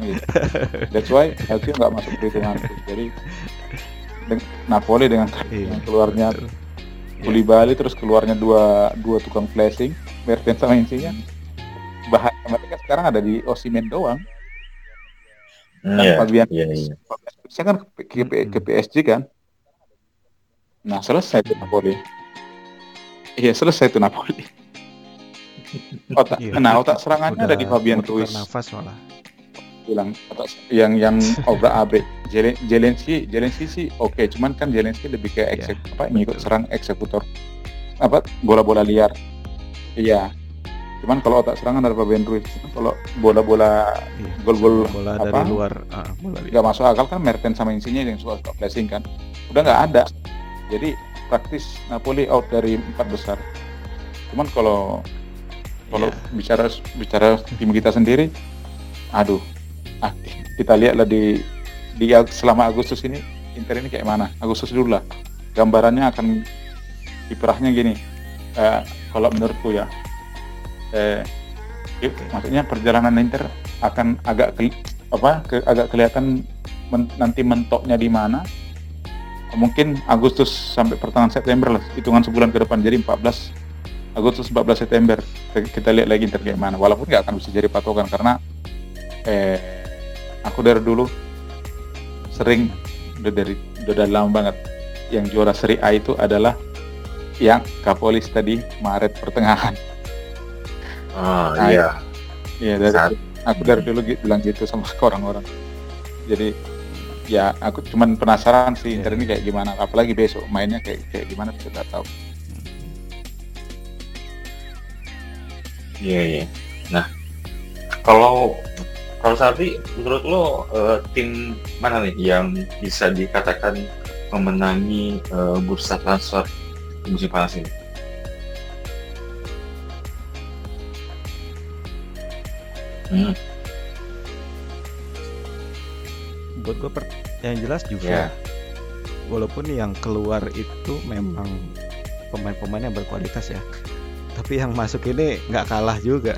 That's why Lazio nggak masuk perhitungan. Jadi Napoli dengan iya, keluarnya Koulibaly iya, terus keluarnya dua dua tukang flashing, Mertens sama Insinya. Bahan mereka sekarang ada di Osimhen doang. Nah, Fabian iya, iya, iya. kan ke, ke, ke P S G kan. Nah, selesai itu Napoli. Iya, selesai itu Napoli. Otak, iya, nah otak serangannya udah, ada di Fabian Ruiz. Nafas malah. Bilang otak, yang yang obrak-abrik. Jelenski, Jelenski sih oke, okay. Cuman kan Jelenski lebih kayak eksek yeah, apa ngikut serang eksekutor apa bola-bola liar. Iya. Cuman kalau otak serangan dari Fabian Ruiz, kalau bola-bola yeah, gol-gol bola apa, dari luar ah, bola enggak masuk akal kan Mertens sama Insigne yang suka flashing kan. Udah enggak ada. Jadi praktis Napoli out dari empat besar. Cuman kalau kalau yeah, bicara bicara tim kita sendiri, aduh. Ah, kita lihatlah di dia selama Agustus ini Inter ini kayak mana? Agustus dulu lah. Gambarannya akan diperahnya gini. Eh, kalau menurutku ya, eh, okay, maksudnya perjalanan Inter akan agak ke- apa? Ke- agak kelihatan men- nanti mentoknya di mana? Mungkin Agustus sampai pertengahan September lah. Hitungan sebulan ke depan jadi empat belas Agustus empat belas September kita lihat lagi Inter kayak mana. Walaupun nggak akan bisa jadi patokan karena eh, aku dari dulu sering udah dari udah dari lama banget yang juara Serie A itu adalah yang Kapolis tadi Maret pertengahan. Ah nah, iya. Iya dari Saat. aku dari dulu gitu, bilang gitu sama orang-orang. Jadi ya aku cuman penasaran sih Inter ini kayak gimana, apalagi besok mainnya kayak kayak gimana kita nggak tahu. Iya yeah, iya. Yeah. Nah kalau Kalau Sardi, menurut lo uh, tim mana nih yang bisa dikatakan memenangi uh, bursa transfer musim panas ini? Hmm. Buat gue per- yang jelas juga, yeah, walaupun yang keluar itu memang pemain-pemain yang berkualitas ya, tapi yang masuk ini nggak kalah juga.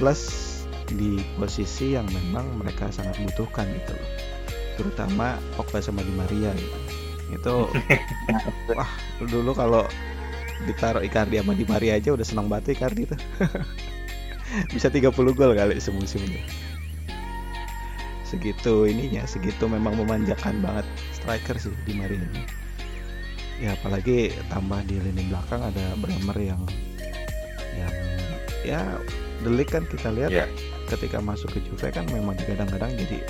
Plus di posisi yang memang mereka sangat butuhkan gitu loh, terutama Pogba sama Di María gitu. Itu wah dulu kalau ditaruh Icardi sama Di María aja udah senang banget Icardi tuh. Bisa tiga puluh gol kali semusim itu. Segitu ininya, segitu memang memanjakan banget striker sih Di María ini. Ya apalagi tambah di lini belakang ada Bremer yang yang ya Delik kan kita lihat yeah, ketika masuk ke Juve kan memang kadang-kadang jadi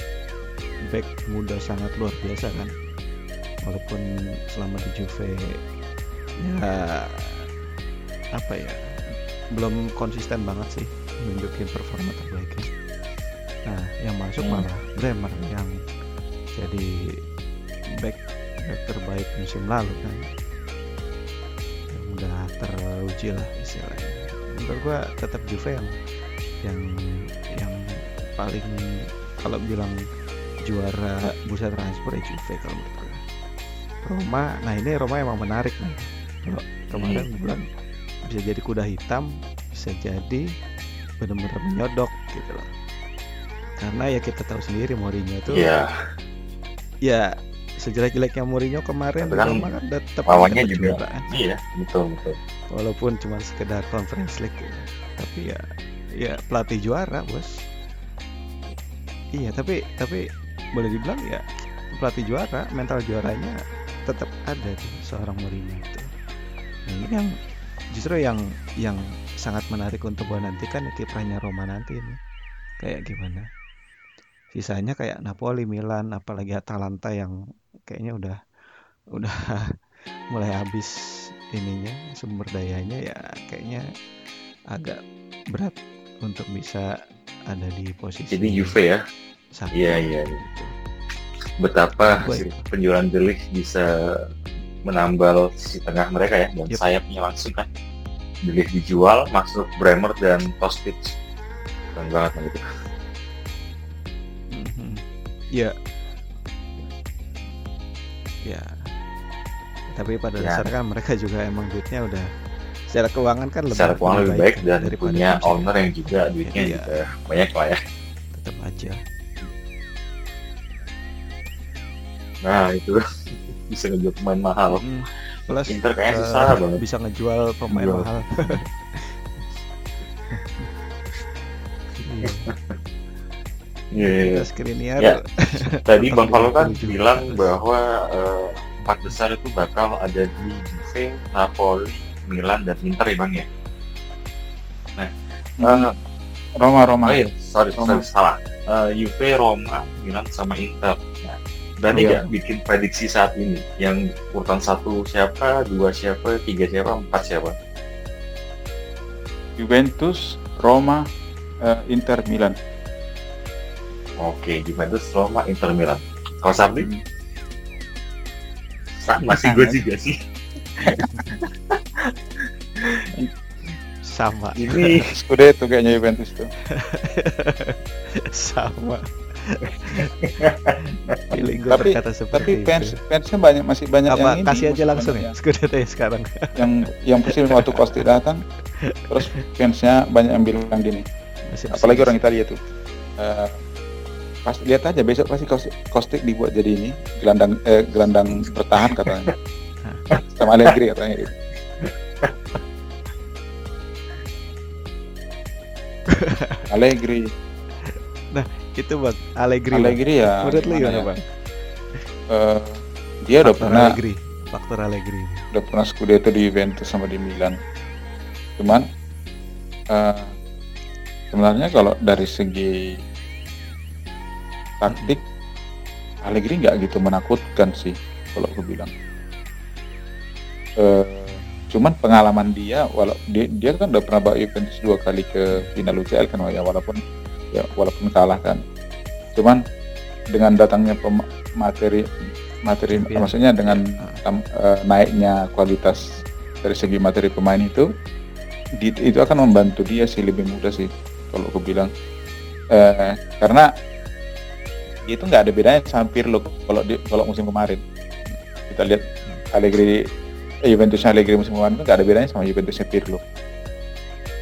back muda sangat luar biasa kan, walaupun selama di Juve ya apa ya belum konsisten banget sih menunjukin performa terbaiknya. Nah yang masuk hmm. malah Bremer yang jadi back back terbaik musim lalu kan, yang udah teruji lah istilahnya. Menurut gue tetap Juve yang yang yang paling kalau bilang juara bursa transfer ya Juve kalau menurut gue. Roma, nah ini Roma emang menarik nih. Kalau kemarin gue bilang bisa jadi kuda hitam, bisa jadi benar-benar menyodok gitu loh. Karena ya kita tahu sendiri Mourinho tuh yeah, ya sejelek-jeleknya Mourinho kemarin Roma kan tetap lawannya juga. Iya, betul betul. Walaupun cuma sekedar Conference League ya. Tapi ya ya pelatih juara, Bos. Iya, tapi tapi boleh dibilang ya pelatih juara, mental juaranya tetap ada tuh seorang Mourinho itu. Nah, ini yang justru yang yang sangat menarik untuk gue nantikan kiprahnya Roma nanti ini kayak gimana. Sisanya kayak Napoli, Milan, apalagi Atalanta yang kayaknya udah udah mulai habis ininya, sumber dayanya ya, kayaknya agak berat untuk bisa ada di posisi ini. Juve ya. Iya iya. Gitu. Betapa si penjualan Delic bisa menambal sisi tengah mereka ya, dan yep. sayapnya langsung kan. Delic dijual, masuk Bremer dan Kostic. Keren banget gitu. Mm-hmm. Ya. Ya. Tapi pada ya. dasarnya kan mereka juga emang duitnya udah secara keuangan kan lebih, secara keuangan lebih baik, baik dan punya owner yang juga duitnya ya, juga banyak lah ya. Tetap aja. Nah itu bisa ngejual pemain mahal. Hmm. Plus Inter kayaknya uh, susah banget bisa ngejual pemain Jual. mahal. Iya. Skriniar. Tadi Bang Falco kan bilang bahwa uh, empat besar itu bakal ada di Juve, Napoli, Milan dan Inter ya Bang ya. Nah, uh, Roma Roma. Oh, iya. Sorry, Roma. sorry salah. Uh, Juve, Roma, Milan sama Inter. Nah, berarti nggak yeah. bikin prediksi saat ini yang urutan satu siapa, dua siapa, tiga siapa, empat siapa? Juventus, Roma, uh, Inter, Milan. Oke, okay, Juventus, Roma, Inter, Milan. Kalau Sabri? Hmm. Sama sih, gue juga sih. Sama. Ini Scudetto kayaknya Juventus tuh. Sama. Tapi, tapi fans, fansnya banyak, masih banyak apa, yang ini. Kasih aja langsung ya, Scudetto ya sekarang. Yang yang pusing waktu Kostic datang, terus fansnya banyak yang bilang gini. Masih, apalagi masih, orang Italia tuh. Uh, pas lihat aja besok pasti Kostic dibuat jadi ini gelandang eh, gelandang bertahan katanya. Sama Allegri katanya gitu. Allegri. Nah, itu buat Allegri. Allegri bang. Ya. Menurut lu gimana, Bang? Uh, dia udah pernah Allegri, faktor Allegri. Udah pernah Scudetto di Juventus sama di Milan. Cuman uh, sebenarnya kalau dari segi taktik Allegri nggak gitu menakutkan sih kalau aku bilang. Uh, cuman pengalaman dia, walau dia, dia kan udah pernah bawa Juventus dua kali ke final U C L kan, ya walaupun ya walaupun kalah kan, cuman dengan datangnya pem- materi materi Champion. Maksudnya dengan uh, naiknya kualitas dari segi materi pemain itu di, itu akan membantu dia sih, lebih mudah sih kalau aku bilang, uh, karena itu nggak ada bedanya sama Pirlo kalau di, kalau musim kemarin kita lihat Allegri Eh, Juventusnya Allegri musim kemarin itu nggak ada bedanya sama Juventusnya Pirlo.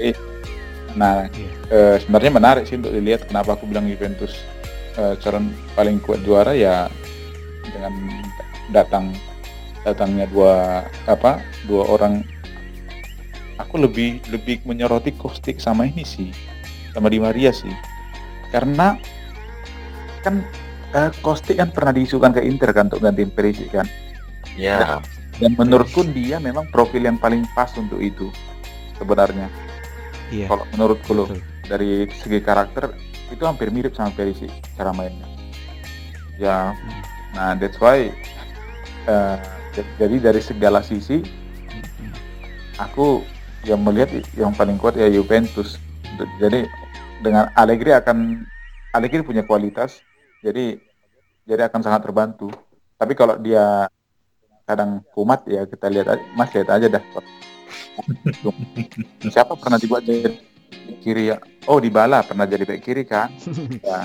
Eh, nah, yeah. eh, sebenarnya menarik sih untuk dilihat. Kenapa aku bilang Juventus eh, calon paling kuat juara ya dengan datang datangnya dua apa dua orang. Aku lebih lebih menyoroti Kostic sama ini sih, sama Di María sih, karena kan eh, Kostic kan pernah diisukan ke Inter kan untuk gantiin Perisic kan. Ya. Yeah. Nah, dan menurutku dia memang profil yang paling pas untuk itu sebenarnya. Iya. Kalau menurutku loh, dari segi karakter itu hampir mirip sama Perisic cara mainnya. Ya, hmm. nah that's why uh, j- jadi dari segala sisi hmm. aku yang melihat yang paling kuat ya Juventus. Jadi dengan Allegri akan Allegri punya kualitas, jadi jadi akan sangat terbantu. Tapi kalau dia kadang kumat ya kita lihat aja, Mas lihat aja dah. Siapa pernah dibuat jadi kiri ya? Oh, Dybala pernah jadi bek kiri kan? Ya.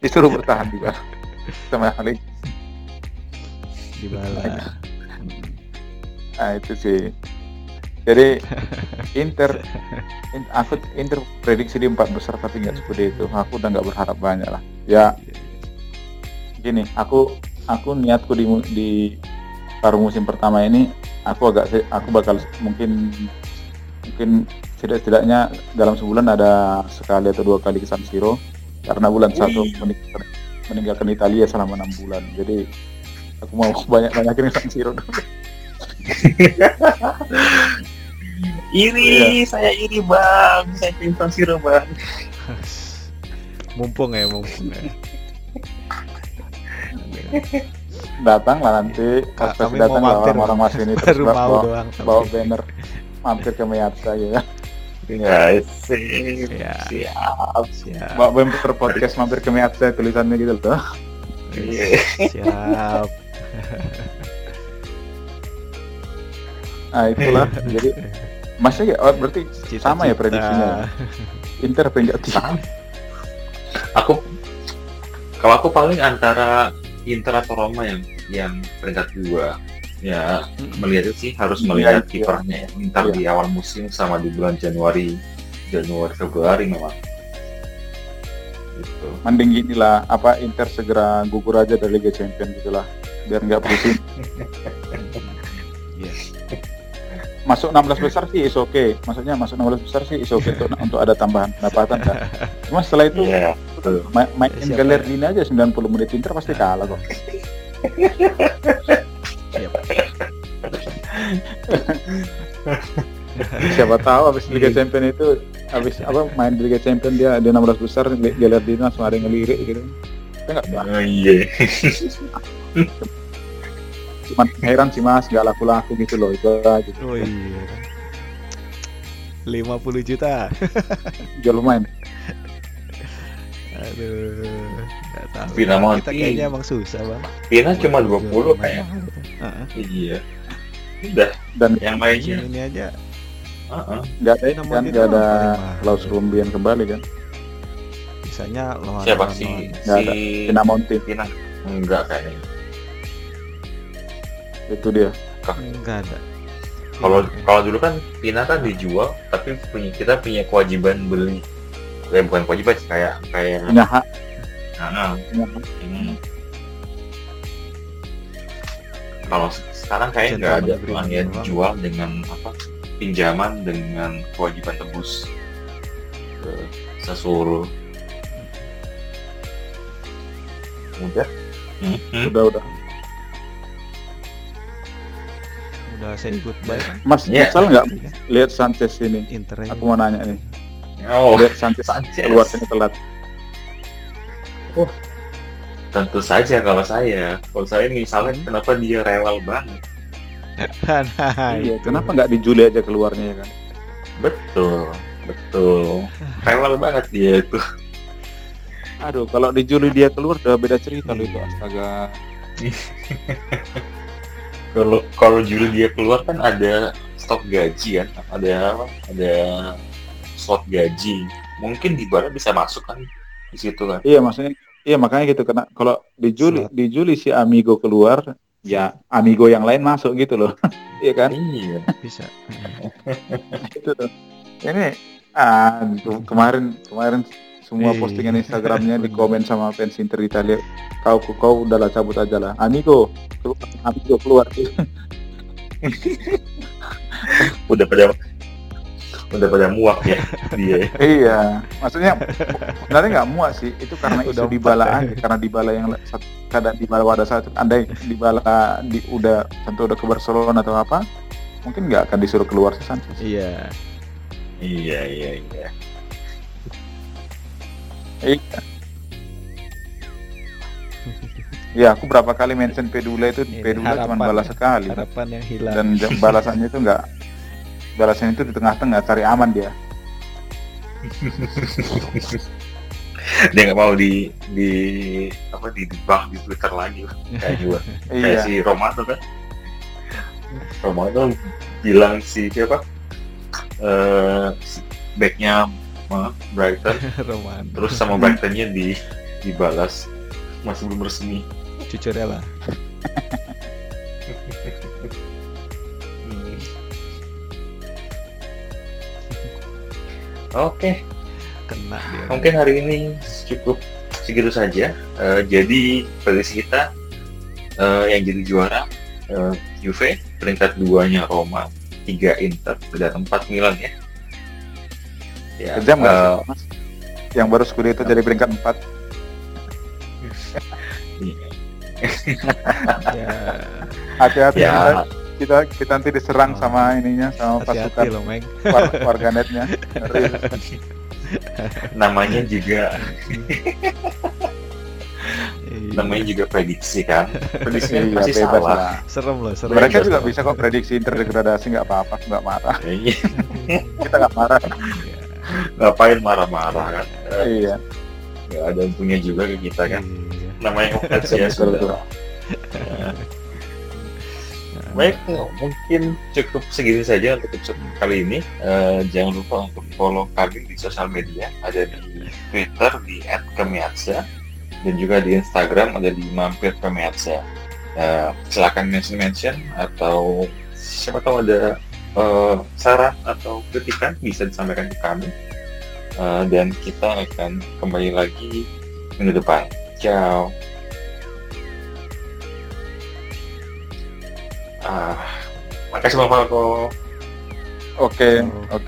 Disuruh bertahan Dybala. Sama Ali. Dybala. Ah itu sih. Jadi Inter in, aku Inter prediksi di empat besar tapi enggak seperti itu. Aku udah enggak berharap banyak lah. Ya. Gini, aku aku niatku di di paruh musim pertama ini aku agak aku bakal mungkin mungkin setidak-tidaknya dalam sebulan ada sekali atau dua kali ke San Siro karena bulan satu meninggalkan Italia selama enam bulan, jadi aku mau banyak-banyakin ke San Siro dulu. Iri, yeah. Saya iri bang, saya pengen San Siro bang. Mumpung ya, mumpung ya. Datanglah nanti, pas datang orang-orang masih ini terus bawa, bawa banner mampir ke Meyata gitu kan. Ya, siap, siap, siap. Bawa bumper podcast mampir ke Meyata tulisannya gitu loh. Siap. Nah itulah, jadi masih ya, oh, berarti cita-cita. Sama ya prediksinya. Inter pengen sama. Aku kalau aku paling antara Inter atau Roma yang yang peringkat dua. Ya, melihat itu sih harus melihat ya, kiprahnya ya. Inter ya. Di awal musim sama di bulan Januari, Januari Februari memang. Gitu. Mending ginilah, apa Inter segera gugur aja dari Liga Champions gitulah, biar enggak pusing. Yes. Masuk enam belas besar sih is oke. Okay. Maksudnya masuk enam belas besar sih is oke okay untuk, untuk ada tambahan pendapatan kan. Cuma setelah itu yeah, ma- mainin Galerina aja sembilan puluh menit Inter pasti kalah kok. Siapa tahu habis Liga Champions itu habis apa main Liga Champions dia di enam belas besar Galerina langsung ada ngelirik gitu. Enggak apa-apa. Iya. Cuman heran sih mas, gak laku-laku gitu loh itu gitu. Oh iya. lima puluh juta jual main. Aduh, gak tahu. Pina nah, kita kayaknya emang susah bang. Pina cuma dua puluh kayaknya. Uh-huh. Iya. Udah. Dan yang lainnya ini aja. Uh-huh. Gak ada ini kan, gak ada Laos Rumbian kembali kan. Misalnya Laos Rumbian. Siapa sih? Gak ada. Pina Monti. Pina. Enggak kayaknya. Itu dia. Enggak ada. Kalau kalau dulu kan Pina kan dijual, tapi punya, kita punya kewajiban beli. Eh, bukan kewajiban sih, kayak kayak. Punya hak. Nah, punya hak. Hmm. Kalau sekarang kayaknya nggak ada tuan ya dijual dengan apa? Pinjaman dengan kewajiban tebus ke sesuruh. Udah, hmm. udah, udah. Udah saya ikut baik mas yeah. Misal nggak lihat Sanchez ini Inter aku mau nanya nih oh. Lihat Sanchez, Sanchez. Keluarnya telat oh. Tentu saja kalau saya kalau saya misalnya hmm. kenapa dia rewel banget iya kenapa nggak dijuli aja keluarnya ya kan betul betul rewel banget dia itu aduh kalau dijuli dia keluar udah beda cerita loh itu astaga Kalau kalau Juli dia keluar kan ada stok gaji kan, ada ada slot gaji. Mungkin Dybala bisa masuk kan di situ kan. Iya maksudnya, iya makanya gitu kena kalau di Juli slot. Di Juli si Amigo keluar, ya Amigo yang lain masuk gitu loh. Iya kan? Iya, bisa. Itu tuh. Ini ah kemarin kemarin semua postingan Instagramnya di komen sama fans Inter Italia. Kau kau udahlah cabut aja lah. Amigo, Amigo keluar. udah pada udah pada muak ya dia. Iya, maksudnya sebenarnya nggak muak sih. Itu karena isu Dybala aja. Karena Dybala yang kadang Dybala pada saat itu andai Dybala di udah tentu udah ke Barcelona atau apa, mungkin nggak akan disuruh keluar sih Sanchez. Iya, iya, iya, iya. Iya. Ya aku berapa kali mention Pedula itu ini Pedula harapan, cuma balas sekali. Harapan yang hilang. Dan balasannya itu enggak balasannya itu di tengah-tengah cari aman dia. Dia enggak mau di di apa di debug di Twitter lagi kayak juga. Kayak iya. Si Romano kan. Romano bilang si siapa? Eh uh, backnya maaf, Brighton, terus sama Brightonnya di dibalas masih belum resmi. Cucurella. hmm. Oke, okay. Kena dia. Mungkin hari ini cukup segitu saja. Uh, jadi prediksi kita uh, yang jadi juara uh, Juve, peringkat duanya Roma, tiga Inter, peringkat empat Milan ya. Ya, kejam nggak uh, mas? Yang baru Scudetto jadi peringkat empat. Hati-hati ya. kita kita nanti diserang oh. sama ininya, sama hati-hati pasukan loh, war- warganetnya. Namanya juga namanya juga prediksi kan, prediksi pasti ya, salah lah. Serem loh, serem. Mereka juga serem. Bisa kok prediksi Inter degradasi, nggak apa-apa, nggak marah. Kita nggak marah. Ngapain marah-marah kan? Iya. Nggak ada untungnya juga ke kita kan. Namanya offense ya sudah. Baik, mungkin cukup segini saja untuk episode kali ini. Uh, jangan lupa untuk follow kami di sosial media, ada di Twitter di et kemiatsa dan juga di Instagram ada di mampir kemiatsa. Uh, silakan mention-mention atau siapa tahu ada uh, saran atau kritikan bisa disampaikan ke kami, uh, dan kita akan kembali lagi minggu depan. Ciao. Ah, makasih Bang Falco. Oke, okay, oke. Okay.